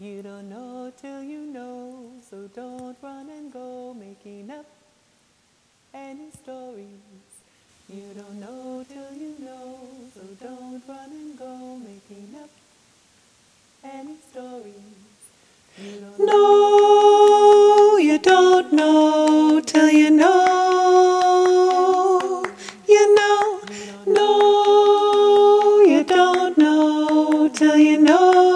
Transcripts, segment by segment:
You don't know till you know, so don't run and go making up any stories. You don't know till you know, so don't run and go making up any stories. You don't know. No, you don't know till you know. You know. No, you don't know till you know.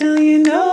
You know.